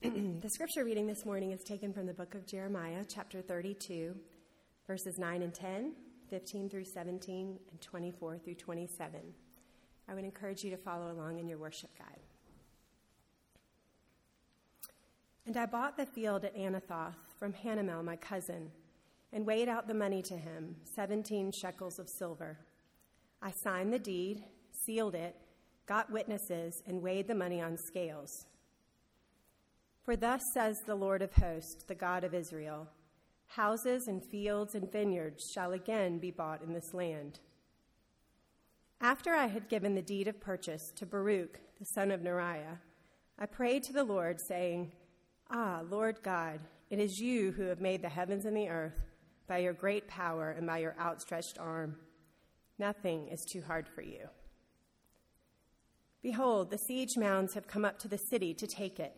The scripture reading this morning is taken from the book of Jeremiah, chapter 32, verses 9 and 10, 15 through 17, and 24 through 27. I would encourage you to follow along in your worship guide. And I bought the field at Anathoth from Hanamel, my cousin, and weighed out the money to him, 17 shekels of silver. I signed the deed, sealed it, got witnesses, and weighed the money on scales. For thus says the Lord of hosts, the God of Israel, houses and fields and vineyards shall again be bought in this land. After I had given the deed of purchase to Baruch, the son of Neriah, I prayed to the Lord, saying, Ah, Lord God, it is you who have made the heavens and the earth by your great power and by your outstretched arm. Nothing is too hard for you. Behold, the siege mounds have come up to the city to take it,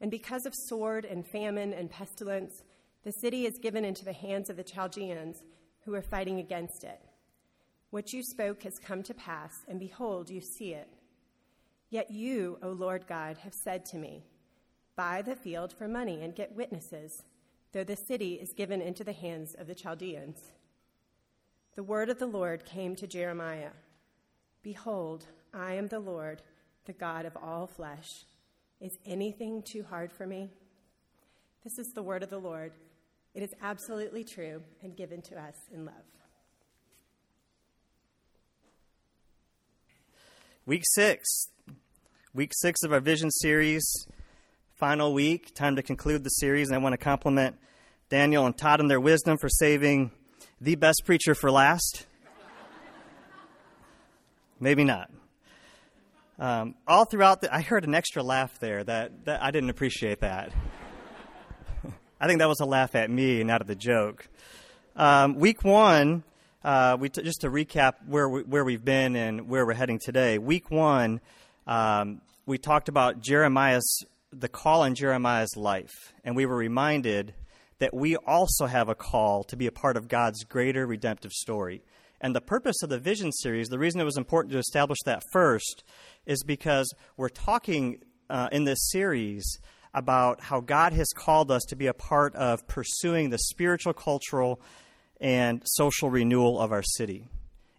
and because of sword and famine and pestilence, the city is given into the hands of the Chaldeans who are fighting against it. What you spoke has come to pass, and behold, you see it. Yet you, O Lord God, have said to me, buy the field for money and get witnesses, though the city is given into the hands of the Chaldeans. The word of the Lord came to Jeremiah. Behold, I am the Lord, the God of all flesh. Is anything too hard for me? This is the word of the Lord. It is absolutely true and given to us in love. Week six of our vision series, final week, time to conclude the series. And I want to compliment Daniel and Todd and their wisdom for saving the best preacher for last. Maybe not. All throughout, I heard an extra laugh there that I didn't appreciate that. I think that was a laugh at me, not at the joke. Week one, just to recap where we've been and where we're heading today. Week one, we talked about the call on Jeremiah's life, and we were reminded that we also have a call to be a part of God's greater redemptive story. And the purpose of the vision series, the reason it was important to establish that first, is because we're talking in this series about how God has called us to be a part of pursuing the spiritual, cultural, and social renewal of our city.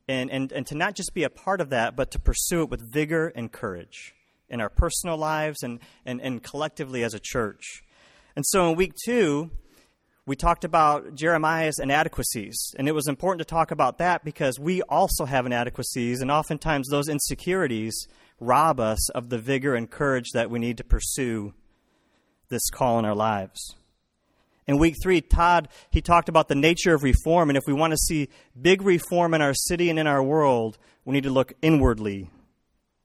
And to not just be a part of that, but to pursue it with vigor and courage in our personal lives and collectively as a church. And so in week two, we talked about Jeremiah's inadequacies, and it was important to talk about that because we also have inadequacies, and oftentimes those insecurities rob us of the vigor and courage that we need to pursue this call in our lives. In week three, Todd, he talked about the nature of reform, and if we want to see big reform in our city and in our world, we need to look inwardly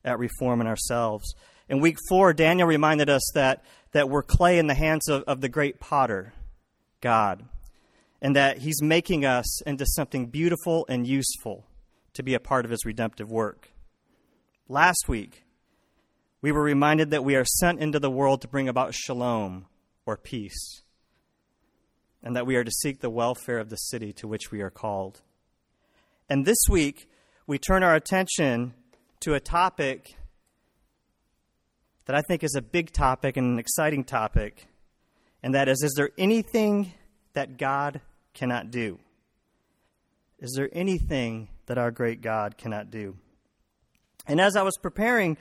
at reform in ourselves. In week four, Daniel reminded us that we're clay in the hands of the great potter, God, and that he's making us into something beautiful and useful to be a part of his redemptive work. Last week, we were reminded that we are sent into the world to bring about shalom, or peace, and that we are to seek the welfare of the city to which we are called. And this week, we turn our attention to a topic that I think is a big topic and an exciting topic. And that is there anything that God cannot do? Is there anything that our great God cannot do? And as I was preparing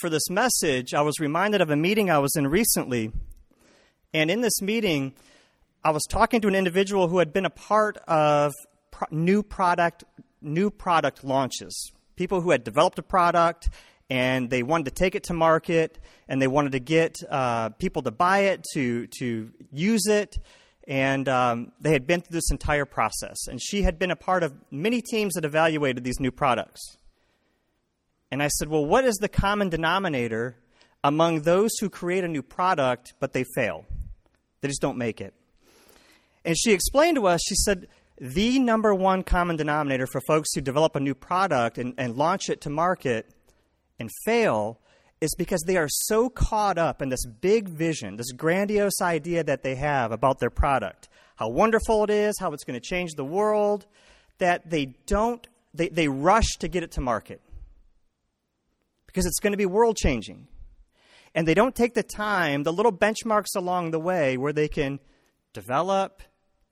for this message, I was reminded of a meeting I was in recently. And in this meeting, I was talking to an individual who had been a part of new product launches. People who had developed a product, and they wanted to take it to market, and they wanted to get people to buy it, to use it, and they had been through this entire process. And she had been a part of many teams that evaluated these new products. And I said, well, what is the common denominator among those who create a new product, but they fail? They just don't make it. And she explained to us, she said, the number one common denominator for folks who develop a new product and launch it to market and fail is because they are so caught up in this big vision, this grandiose idea that they have about their product, how wonderful it is, how it's going to change the world, that they rush to get it to market because it's going to be world changing. and they don't take the time, the little benchmarks along the way where they can develop,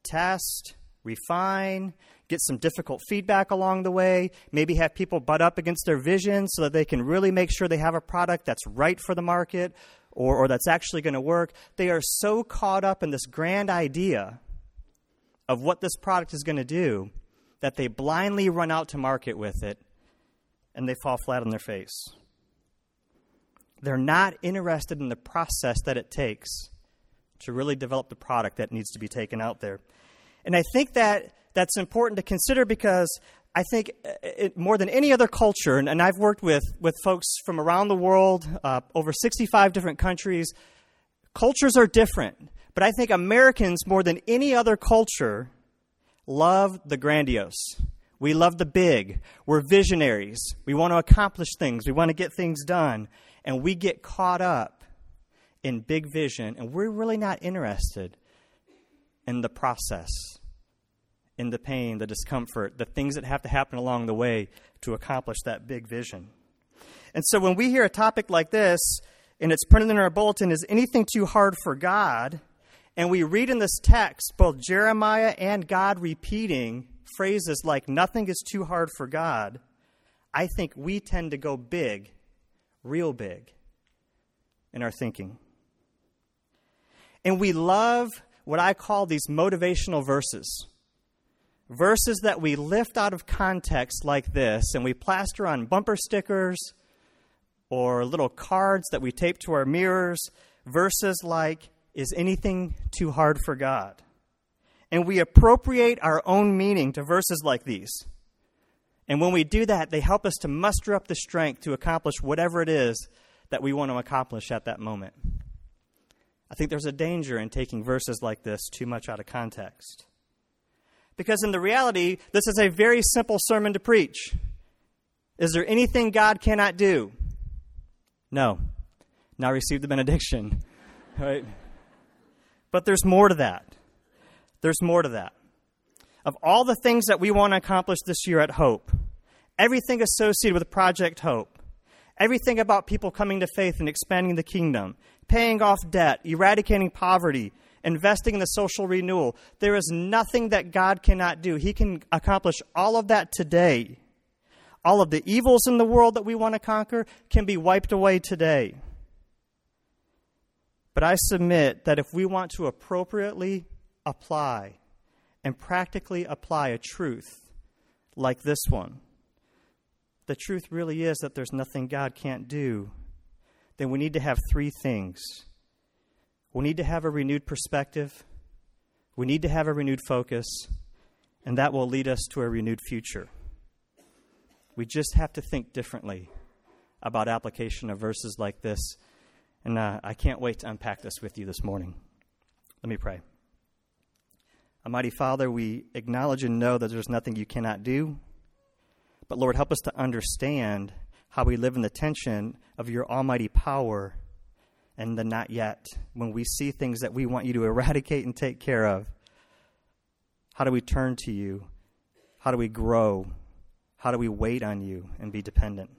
test, refine, get some difficult feedback along the way, maybe have people butt up against their vision so that they can really make sure they have a product that's right for the market or that's actually going to work. They are so caught up in this grand idea of what this product is going to do that they blindly run out to market with it and they fall flat on their face. They're not interested in the process that it takes to really develop the product that needs to be taken out there. And I think that that's important to consider because I think more than any other culture, and I've worked with folks from around the world, over 65 different countries, cultures are different. But I think Americans, more than any other culture, love the grandiose. We love the big. We're visionaries. We want to accomplish things. We want to get things done. And we get caught up in big vision, and we're really not interested in the process, in the pain, the discomfort, the things that have to happen along the way to accomplish that big vision. And so when we hear a topic like this, and it's printed in our bulletin, is anything too hard for God? And we read in this text both Jeremiah and God repeating phrases like nothing is too hard for God. I think we tend to go big, real big, in our thinking. And we love what I call these motivational verses. Verses that we lift out of context like this and we plaster on bumper stickers or little cards that we tape to our mirrors. Verses like, is anything too hard for God? And we appropriate our own meaning to verses like these. And when we do that, they help us to muster up the strength to accomplish whatever it is that we want to accomplish at that moment. I think there's a danger in taking verses like this too much out of context. Because in the reality, this is a very simple sermon to preach. Is there anything God cannot do? No. Now receive the benediction. Right? But there's more to that. There's more to that. Of all the things that we want to accomplish this year at Hope, everything associated with Project Hope, everything about people coming to faith and expanding the kingdom, paying off debt, eradicating poverty, investing in the social renewal, there is nothing that God cannot do. He can accomplish all of that today. All of the evils in the world that we want to conquer can be wiped away today. But I submit that if we want to appropriately apply and practically apply a truth like this one, the truth really is that there's nothing God can't do, then we need to have three things. We need to have a renewed perspective. We need to have a renewed focus. And that will lead us to a renewed future. We just have to think differently about application of verses like this. And I can't wait to unpack this with you this morning. Let me pray. Almighty Father, we acknowledge and know that there's nothing you cannot do. But Lord, help us to understand how we live in the tension of your almighty power and the not yet. When we see things that we want you to eradicate and take care of, how do we turn to you? How do we grow? How do we wait on you and be dependent?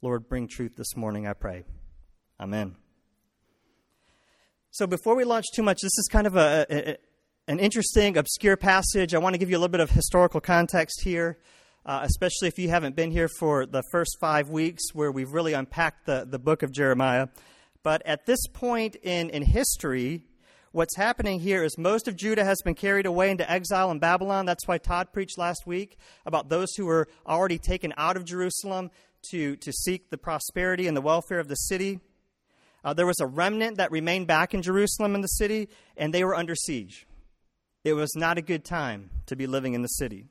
Lord, bring truth this morning, I pray. Amen. So before we launch too much, this is kind of an interesting, obscure passage. I want to give you a little bit of historical context here. Especially if you haven't been here for the first 5 weeks where we've really unpacked the book of Jeremiah. But at this point in history, what's happening here is most of Judah has been carried away into exile in Babylon. That's why Todd preached last week about those who were already taken out of Jerusalem to seek the prosperity and the welfare of the city. There was a remnant that remained back in Jerusalem in the city, and they were under siege. It was not a good time to be living in the city.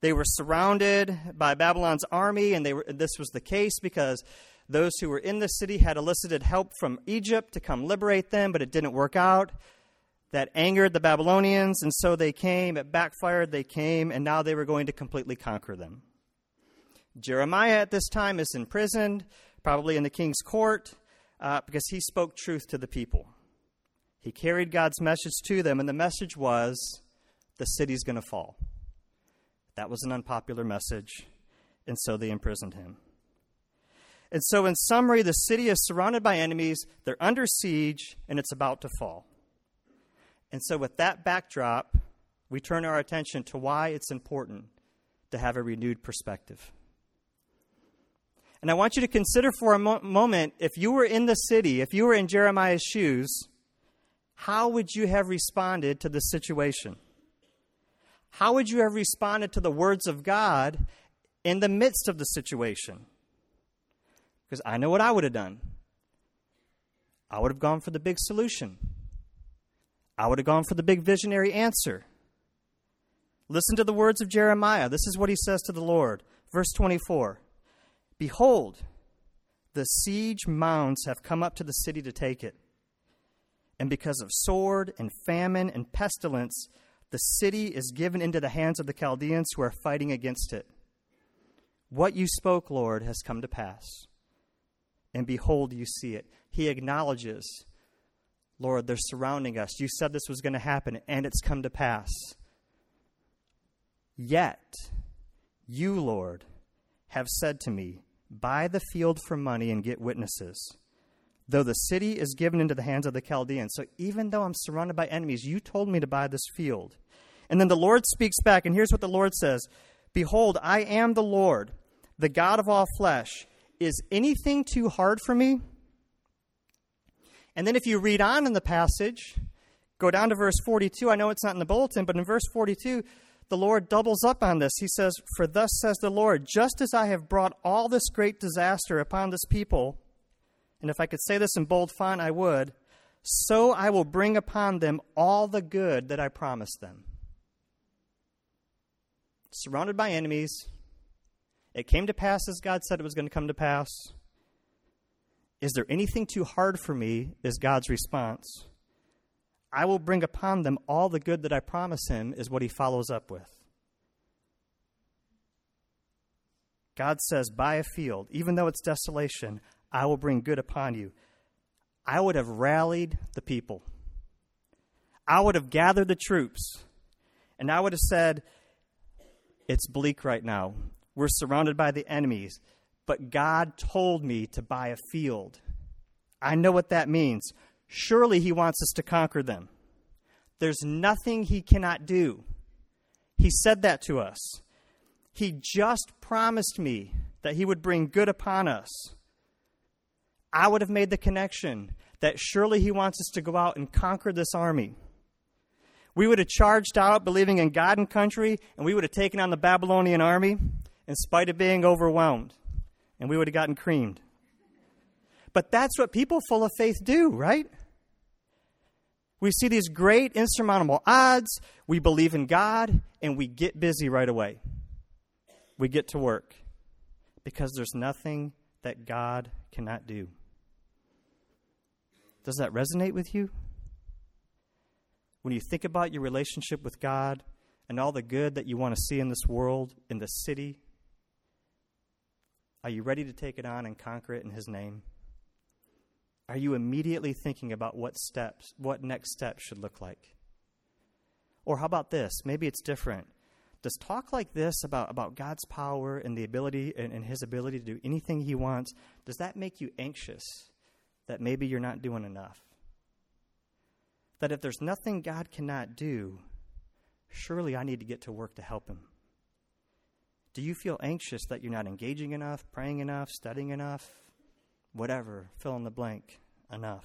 They were surrounded by Babylon's army, and this was the case because those who were in the city had elicited help from Egypt to come liberate them, but it didn't work out. That angered the Babylonians, and so they came. It backfired. They came, and now they were going to completely conquer them. Jeremiah at this time is imprisoned, probably in the king's court, because he spoke truth to the people. He carried God's message to them, and the message was, the city's going to fall. That was an unpopular message, and so they imprisoned him. And so in summary, the city is surrounded by enemies, they're under siege, and it's about to fall. And so with that backdrop, we turn our attention to why it's important to have a renewed perspective. And I want you to consider for a moment, if you were in the city, if you were in Jeremiah's shoes, how would you have responded to the situation? How would you have responded to the words of God in the midst of the situation? Because I know what I would have done. I would have gone for the big solution. I would have gone for the big visionary answer. Listen to the words of Jeremiah. This is what he says to the Lord. Verse 24. Behold, the siege mounds have come up to the city to take it. And because of sword and famine and pestilence, the city is given into the hands of the Chaldeans who are fighting against it. What you spoke, Lord, has come to pass. And behold, you see it. He acknowledges, Lord, they're surrounding us. You said this was going to happen, and it's come to pass. Yet, you, Lord, have said to me, buy the field for money and get witnesses, though the city is given into the hands of the Chaldeans. So even though I'm surrounded by enemies, you told me to buy this field. And then the Lord speaks back, and here's what the Lord says. Behold, I am the Lord, the God of all flesh. Is anything too hard for me? And then if you read on in the passage, go down to verse 42. I know it's not in the bulletin, but in verse 42, the Lord doubles up on this. He says, for thus says the Lord, just as I have brought all this great disaster upon this people, and if I could say this in bold font, I would, so I will bring upon them all the good that I promised them. Surrounded by enemies. It came to pass as God said it was going to come to pass. Is there anything too hard for me? Is God's response. I will bring upon them all the good that I promise him is what he follows up with. God says, buy a field, even though it's desolation, I will bring good upon you. I would have rallied the people. I would have gathered the troops. And I would have said, it's bleak right now. We're surrounded by the enemies. But God told me to buy a field. I know what that means. Surely he wants us to conquer them. There's nothing he cannot do. He said that to us. He just promised me that he would bring good upon us. I would have made the connection that surely he wants us to go out and conquer this army. We would have charged out believing in God and country, and we would have taken on the Babylonian army in spite of being overwhelmed, and we would have gotten creamed. But that's what people full of faith do, right? We see these great insurmountable odds. We believe in God, and we get busy right away. We get to work because there's nothing that God cannot do. Does that resonate with you? When you think about your relationship with God and all the good that you want to see in this world, in this city, are you ready to take it on and conquer it in his name? Are you immediately thinking about what next steps should look like? Or how about this? Maybe it's different. Does talk like this about God's power and the ability and his ability to do anything he wants, does that make you anxious that maybe you're not doing enough? That if there's nothing God cannot do, surely I need to get to work to help him. Do you feel anxious that you're not engaging enough, praying enough, studying enough? Whatever, fill in the blank, enough.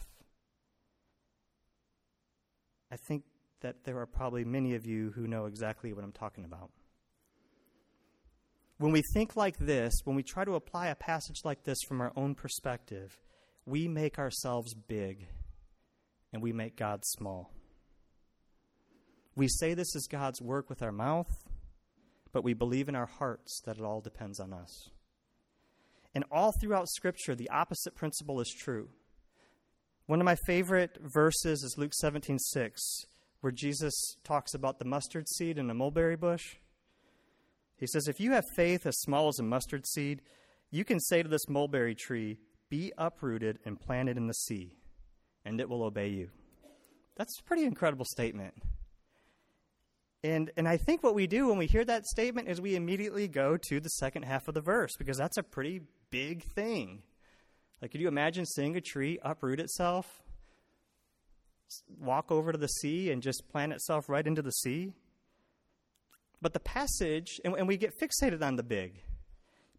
I think that there are probably many of you who know exactly what I'm talking about. When we think like this, when we try to apply a passage like this from our own perspective, we make ourselves big and we make God small. We say this is God's work with our mouth, but we believe in our hearts that it all depends on us. And all throughout Scripture, the opposite principle is true. One of my favorite verses is Luke 17:6, where Jesus talks about the mustard seed and a mulberry bush. He says, if you have faith as small as a mustard seed, you can say to this mulberry tree, be uprooted and planted in the sea, and it will obey you. That's a pretty incredible statement. And I think what we do when we hear that statement is we immediately go to the second half of the verse, because that's a pretty big thing. Like, could you imagine seeing a tree uproot itself, walk over to the sea, and just plant itself right into the sea? But the passage, and we get fixated on the big,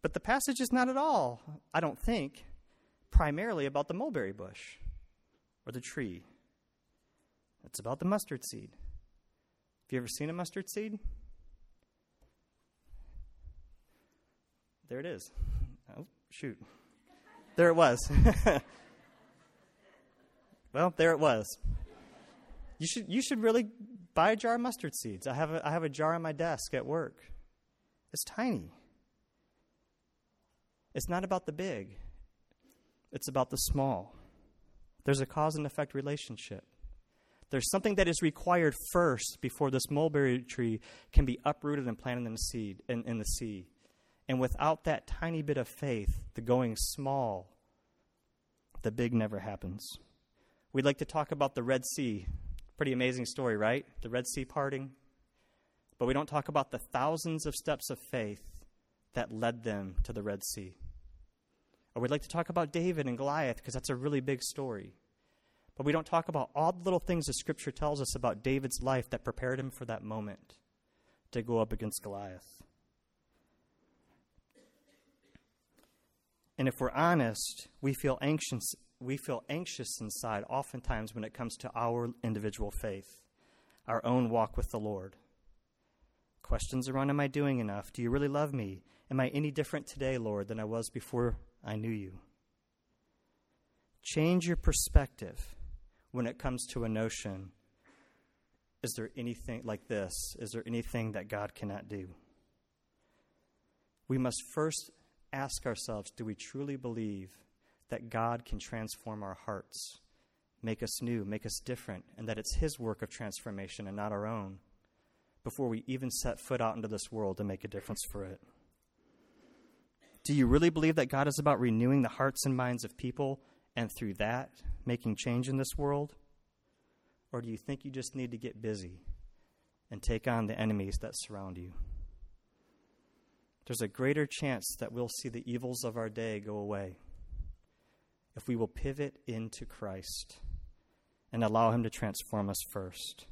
but the passage is not at all, I don't think, primarily about the mulberry bush or the tree. It's about the mustard seed. Have you ever seen a mustard seed? There it is. Oh, shoot. There it was. Well, there it was. You should really buy a jar of mustard seeds. I have a jar on my desk at work. It's tiny. It's not about the big. It's about the small. There's a cause and effect relationship. There's something that is required first before this mulberry tree can be uprooted and planted in the seed in the sea. And without that tiny bit of faith, the going small, the big never happens. We'd like to talk about the Red Sea. Pretty amazing story, right? The Red Sea parting. But we don't talk about the thousands of steps of faith that led them to the Red Sea. Or we'd like to talk about David and Goliath because that's a really big story. But we don't talk about all the little things the Scripture tells us about David's life that prepared him for that moment to go up against Goliath. And if we're honest, we feel anxious inside oftentimes when it comes to our individual faith, our own walk with the Lord. Questions around, am I doing enough? Do you really love me? Am I any different today, Lord, than I was before I knew you? Change your perspective when it comes to a notion. Is there anything like this? Is there anything that God cannot do? We must first ask ourselves, do we truly believe that God can transform our hearts, make us new, make us different, and that it's His work of transformation and not our own, before we even set foot out into this world to make a difference for it? Do you really believe that God is about renewing the hearts and minds of people and through that making change in this world? Or do you think you just need to get busy and take on the enemies that surround you? There's a greater chance that we'll see the evils of our day go away if we will pivot into Christ and allow Him to transform us first.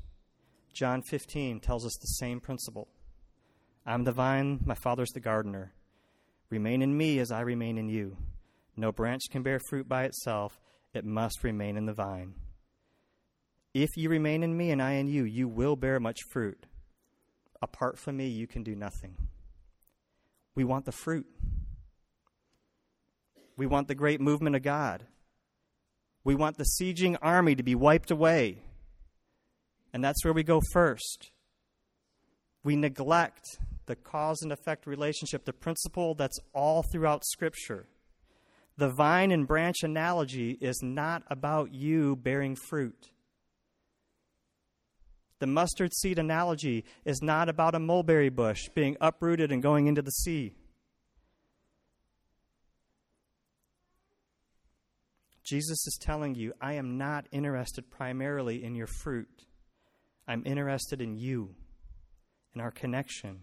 John 15 tells us the same principle. I'm the vine, my Father's the gardener. Remain in me as I remain in you. No branch can bear fruit by itself. It must remain in the vine. If you remain in me and I in you, you will bear much fruit. Apart from me, you can do nothing. We want the fruit. We want the great movement of God. We want the sieging army to be wiped away. And that's where we go first. We neglect the cause and effect relationship, the principle that's all throughout Scripture. The vine and branch analogy is not about you bearing fruit. The mustard seed analogy is not about a mulberry bush being uprooted and going into the sea. Jesus is telling you, I am not interested primarily in your fruit. I'm interested in you and our connection.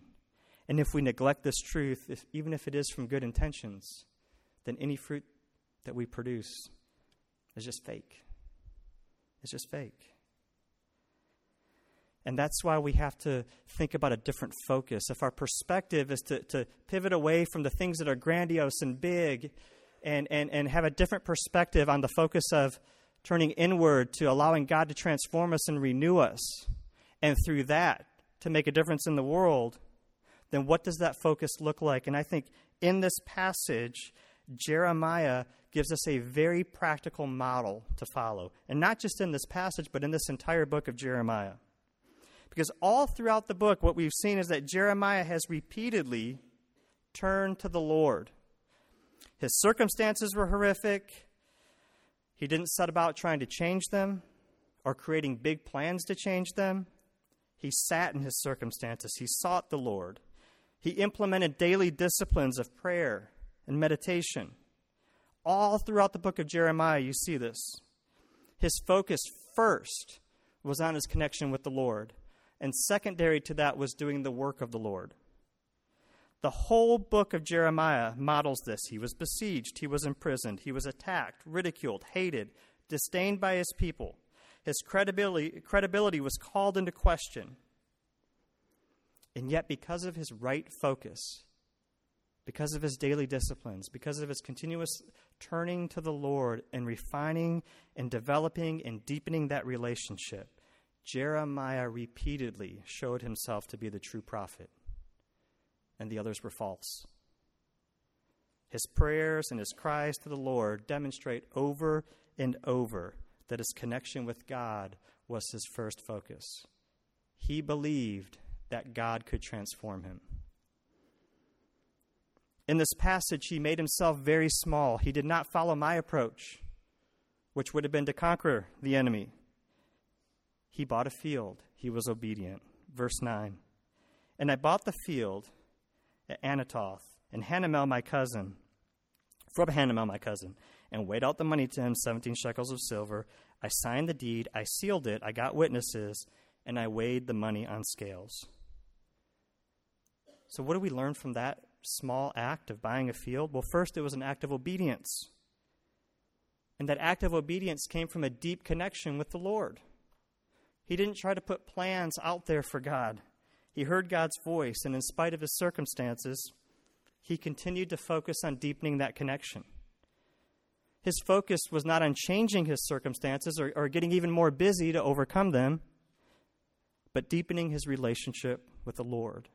And if we neglect this truth, even if it is from good intentions, then any fruit that we produce is just fake. It's just fake. And that's why we have to think about a different focus. If our perspective is to pivot away from the things that are grandiose and big and have a different perspective on the focus of turning inward to allowing God to transform us and renew us, and through that to make a difference in the world, then what does that focus look like? And I think in this passage, Jeremiah gives us a very practical model to follow. And not just in this passage, but in this entire book of Jeremiah. Because all throughout the book, what we've seen is that Jeremiah has repeatedly turned to the Lord. His circumstances were horrific. He didn't set about trying to change them or creating big plans to change them. He sat in his circumstances. He sought the Lord. He implemented daily disciplines of prayer and meditation. All throughout the book of Jeremiah, you see this. His focus first was on his connection with the Lord. And secondary to that was doing the work of the Lord. The whole book of Jeremiah models this. He was besieged. He was imprisoned. He was attacked, ridiculed, hated, disdained by his people. His credibility was called into question. And yet, because of his right focus, because of his daily disciplines, because of his continuous turning to the Lord and refining and developing and deepening that relationship, Jeremiah repeatedly showed himself to be the true prophet, and the others were false. His prayers and his cries to the Lord demonstrate over and over that his connection with God was his first focus. He believed that God could transform him. In this passage, he made himself very small. He did not follow my approach, which would have been to conquer the enemy. He bought a field. He was obedient. Verse 9, "And I bought the field at Anathoth, and from Hanamel my cousin, and weighed out the money to him, 17 shekels of silver. I signed the deed. I sealed it. I got witnesses, and I weighed the money on scales." So what do we learn from that small act of buying a field? Well, first, it was an act of obedience. And that act of obedience came from a deep connection with the Lord. He didn't try to put plans out there for God. He heard God's voice, and in spite of his circumstances, he continued to focus on deepening that connection. His focus was not on changing his circumstances or getting even more busy to overcome them, but deepening his relationship with the Lord.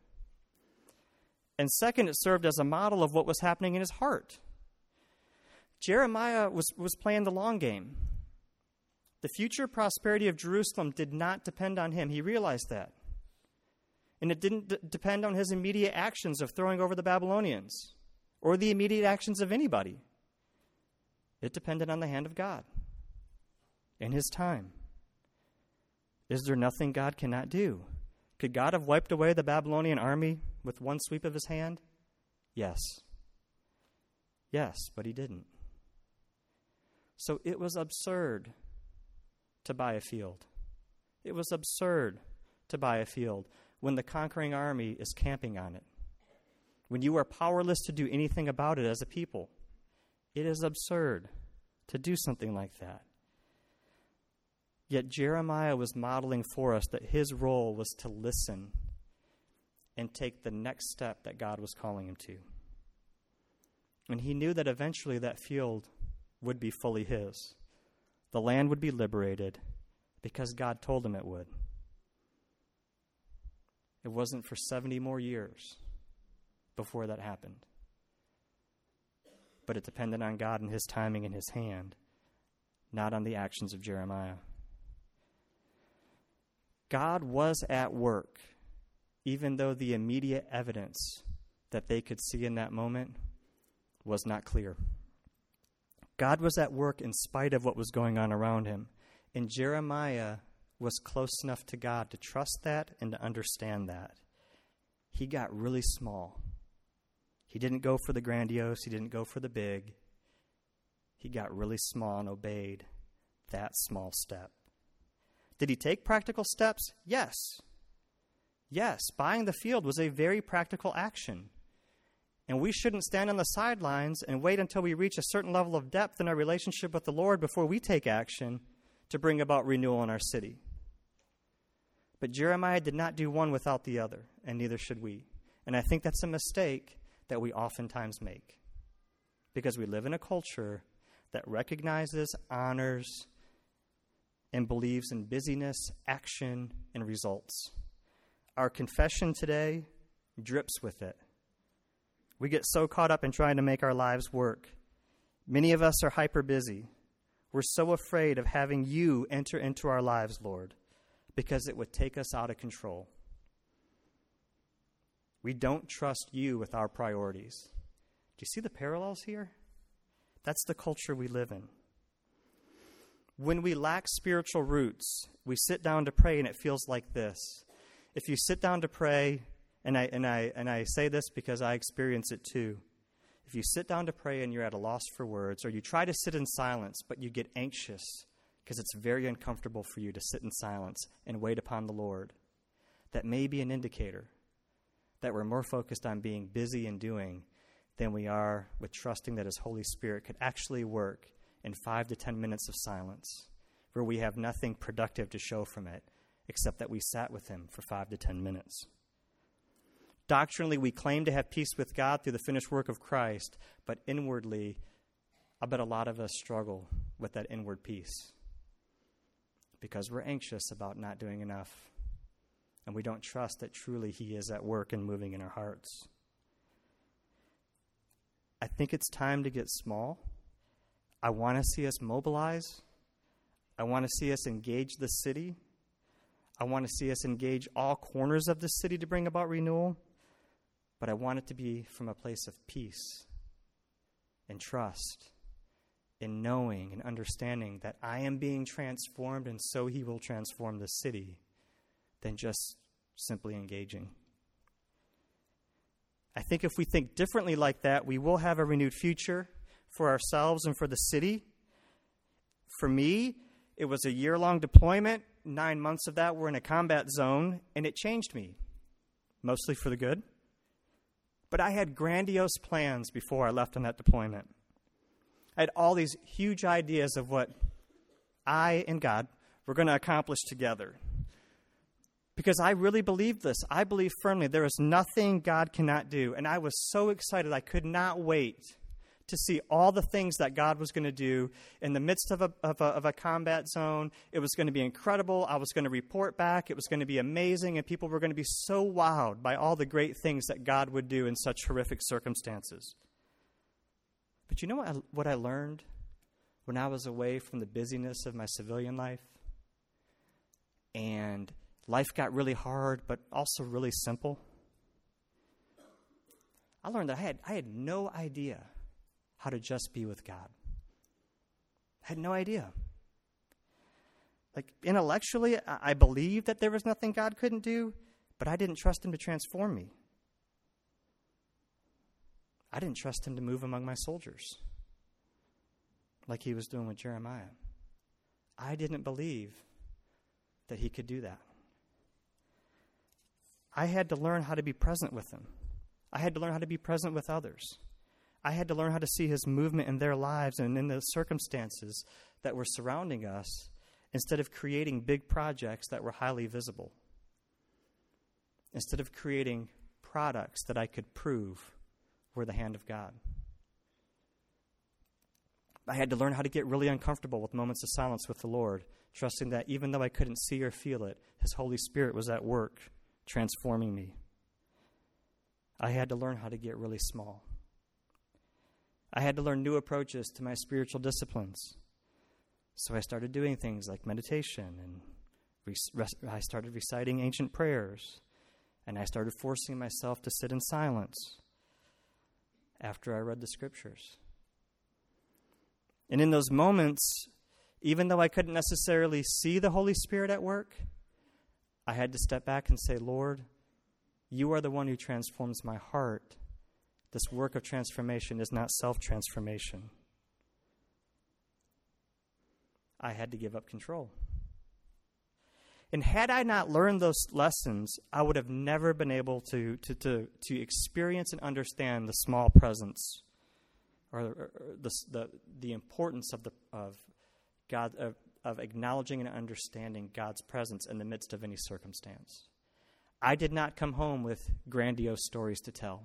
And second, it served as a model of what was happening in his heart. Jeremiah was playing the long game. The future prosperity of Jerusalem did not depend on him. He realized that. And it didn't depend on his immediate actions of throwing over the Babylonians or the immediate actions of anybody. It depended on the hand of God and his time. Is there nothing God cannot do? Could God have wiped away the Babylonian army with one sweep of his hand? Yes, but he didn't. So it was absurd to buy a field. It was absurd to buy a field when the conquering army is camping on it, when you are powerless to do anything about it as a people. It is absurd to do something like that. Yet Jeremiah was modeling for us that his role was to listen and take the next step that God was calling him to. And he knew that eventually that field would be fully his. The land would be liberated because God told him it would. It wasn't for 70 more years before that happened. But it depended on God and his timing and his hand, not on the actions of Jeremiah. God was at work, even though the immediate evidence that they could see in that moment was not clear. God was at work in spite of what was going on around him, and Jeremiah was close enough to God to trust that and to understand that. He got really small. He didn't go for the grandiose. He didn't go for the big. He got really small and obeyed that small step. Did he take practical steps? Yes, buying the field was a very practical action. And we shouldn't stand on the sidelines and wait until we reach a certain level of depth in our relationship with the Lord before we take action to bring about renewal in our city. But Jeremiah did not do one without the other, and neither should we. And I think that's a mistake that we oftentimes make, because we live in a culture that recognizes, honors, and believes in busyness, action, and results. Our confession today drips with it. We get so caught up in trying to make our lives work. Many of us are hyper busy. We're so afraid of having you enter into our lives, Lord, because it would take us out of control. We don't trust you with our priorities. Do you see the parallels here? That's the culture we live in. When we lack spiritual roots, we sit down to pray and it feels like this. If you sit down to pray, and I say this because I experience it too. If you sit down to pray and you're at a loss for words, or you try to sit in silence, but you get anxious because it's very uncomfortable for you to sit in silence and wait upon the Lord, that may be an indicator that we're more focused on being busy and doing than we are with trusting that His Holy Spirit could actually work in 5 to 10 minutes of silence, where we have nothing productive to show from it, except that we sat with Him for 5 to 10 minutes. Doctrinally, we claim to have peace with God through the finished work of Christ, but inwardly, I bet a lot of us struggle with that inward peace because we're anxious about not doing enough, and we don't trust that truly He is at work and moving in our hearts. I think it's time to get small. I want to see us mobilize. I want to see us engage the city. I want to see us engage all corners of the city to bring about renewal. But I want it to be from a place of peace and trust and knowing and understanding that I am being transformed, and so He will transform the city, than just simply engaging. I think if we think differently like that, we will have a renewed future for ourselves and for the city. For me, it was a year-long deployment. 9 months of that were in a combat zone, and it changed me, mostly for the good. But I had grandiose plans before I left on that deployment. I had all these huge ideas of what I and God were going to accomplish together. Because I really believe this. I believe firmly there is nothing God cannot do. And I was so excited. I could not wait to see all the things that God was going to do in the midst of a combat zone. It was going to be incredible. I was going to report back. It was going to be amazing. And people were going to be so wowed by all the great things that God would do in such horrific circumstances. But you know what I learned when I was away from the busyness of my civilian life? And life got really hard, but also really simple. I learned that I had no idea how to just be with God. I had no idea. Like, intellectually, I believed that there was nothing God couldn't do, but I didn't trust Him to transform me. I didn't trust Him to move among my soldiers like He was doing with Jeremiah. I didn't believe that He could do that. I had to learn how to be present with Him. I had to learn how to be present with others. I had to learn how to see His movement in their lives and in the circumstances that were surrounding us, instead of creating big projects that were highly visible, instead of creating products that I could prove were the hand of God. I had to learn how to get really uncomfortable with moments of silence with the Lord, trusting that even though I couldn't see or feel it, His Holy Spirit was at work transforming me. I had to learn how to get really small. I had to learn new approaches to my spiritual disciplines. So I started doing things like meditation, and I started reciting ancient prayers, and I started forcing myself to sit in silence after I read the scriptures. And in those moments, even though I couldn't necessarily see the Holy Spirit at work, I had to step back and say, Lord, You are the one who transforms my heart. This work of transformation is not self-transformation. I had to give up control. And had I not learned those lessons, I would have never been able to experience and understand the small presence, or the importance of God, of acknowledging and understanding God's presence in the midst of any circumstance. I did not come home with grandiose stories to tell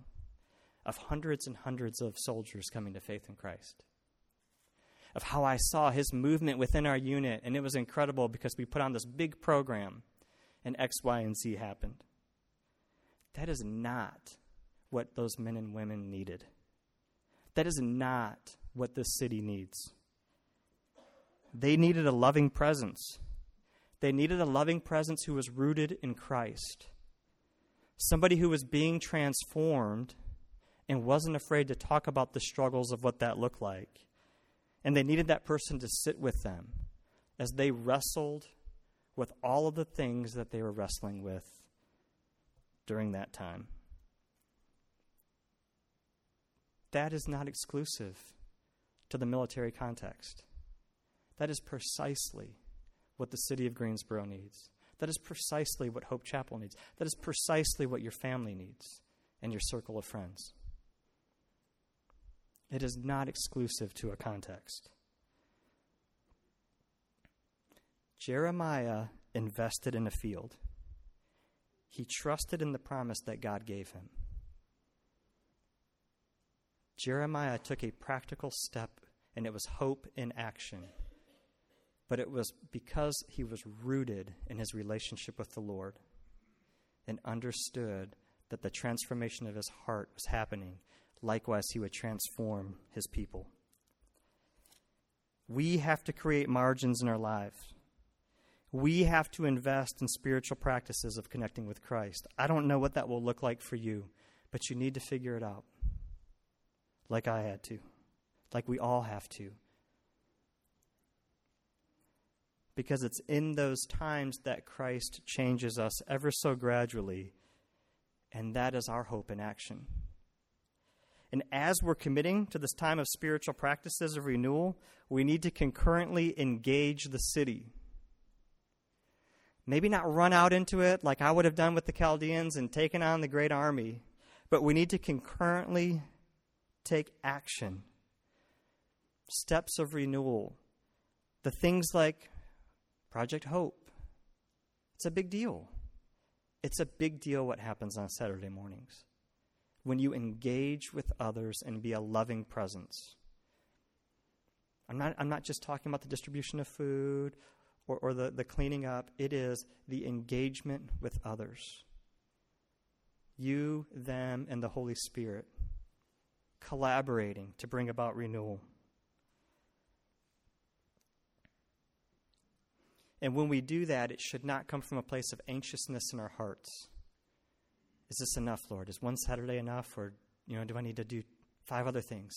of hundreds and hundreds of soldiers coming to faith in Christ, of how I saw His movement within our unit, and it was incredible because we put on this big program and X, Y, and Z happened. That is not what those men and women needed. That is not what this city needs. They needed a loving presence. They needed a loving presence who was rooted in Christ. Somebody who was being transformed and wasn't afraid to talk about the struggles of what that looked like. And they needed that person to sit with them as they wrestled with all of the things that they were wrestling with during that time. That is not exclusive to the military context. That is precisely what the city of Greensboro needs. That is precisely what Hope Chapel needs. That is precisely what your family needs. and your circle of friends. It is not exclusive to a context. Jeremiah invested in a field. He trusted in the promise that God gave him. Jeremiah took a practical step, and it was hope in action. But it was because he was rooted in his relationship with the Lord and understood that the transformation of his heart was happening. Likewise, he would transform his people. We have to create margins in our lives. We have to invest in spiritual practices of connecting with Christ. I don't know what that will look like for you, but you need to figure it out. Like I had to. Like we all have to. Because it's in those times that Christ changes us ever so gradually, and that is our hope in action. And as we're committing to this time of spiritual practices of renewal, we need to concurrently engage the city. Maybe not run out into it like I would have done with the Chaldeans and taken on the great army, but we need to concurrently take action. Steps of renewal. The things like Project Hope. It's a big deal. It's a big deal what happens on Saturday mornings when you engage with others and be a loving presence. I'm not just talking about the distribution of food or the cleaning up. It is the engagement with others. You, them, and the Holy Spirit collaborating to bring about renewal. And when we do that, it should not come from a place of anxiousness in our hearts. Is this enough, Lord? Is one Saturday enough? Or, do I need to do 5 other things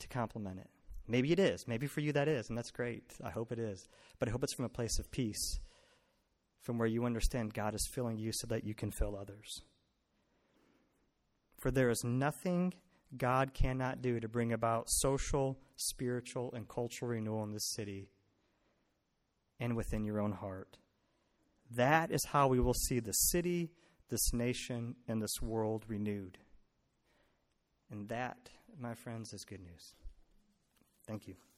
to complement it? Maybe it is. Maybe for you that is, and that's great. I hope it is. But I hope it's from a place of peace, from where you understand God is filling you so that you can fill others. For there is nothing God cannot do to bring about social, spiritual, and cultural renewal in this city and within your own heart. That is how we will see the city, this nation, and this world renewed. And that, my friends, is good news. Thank you.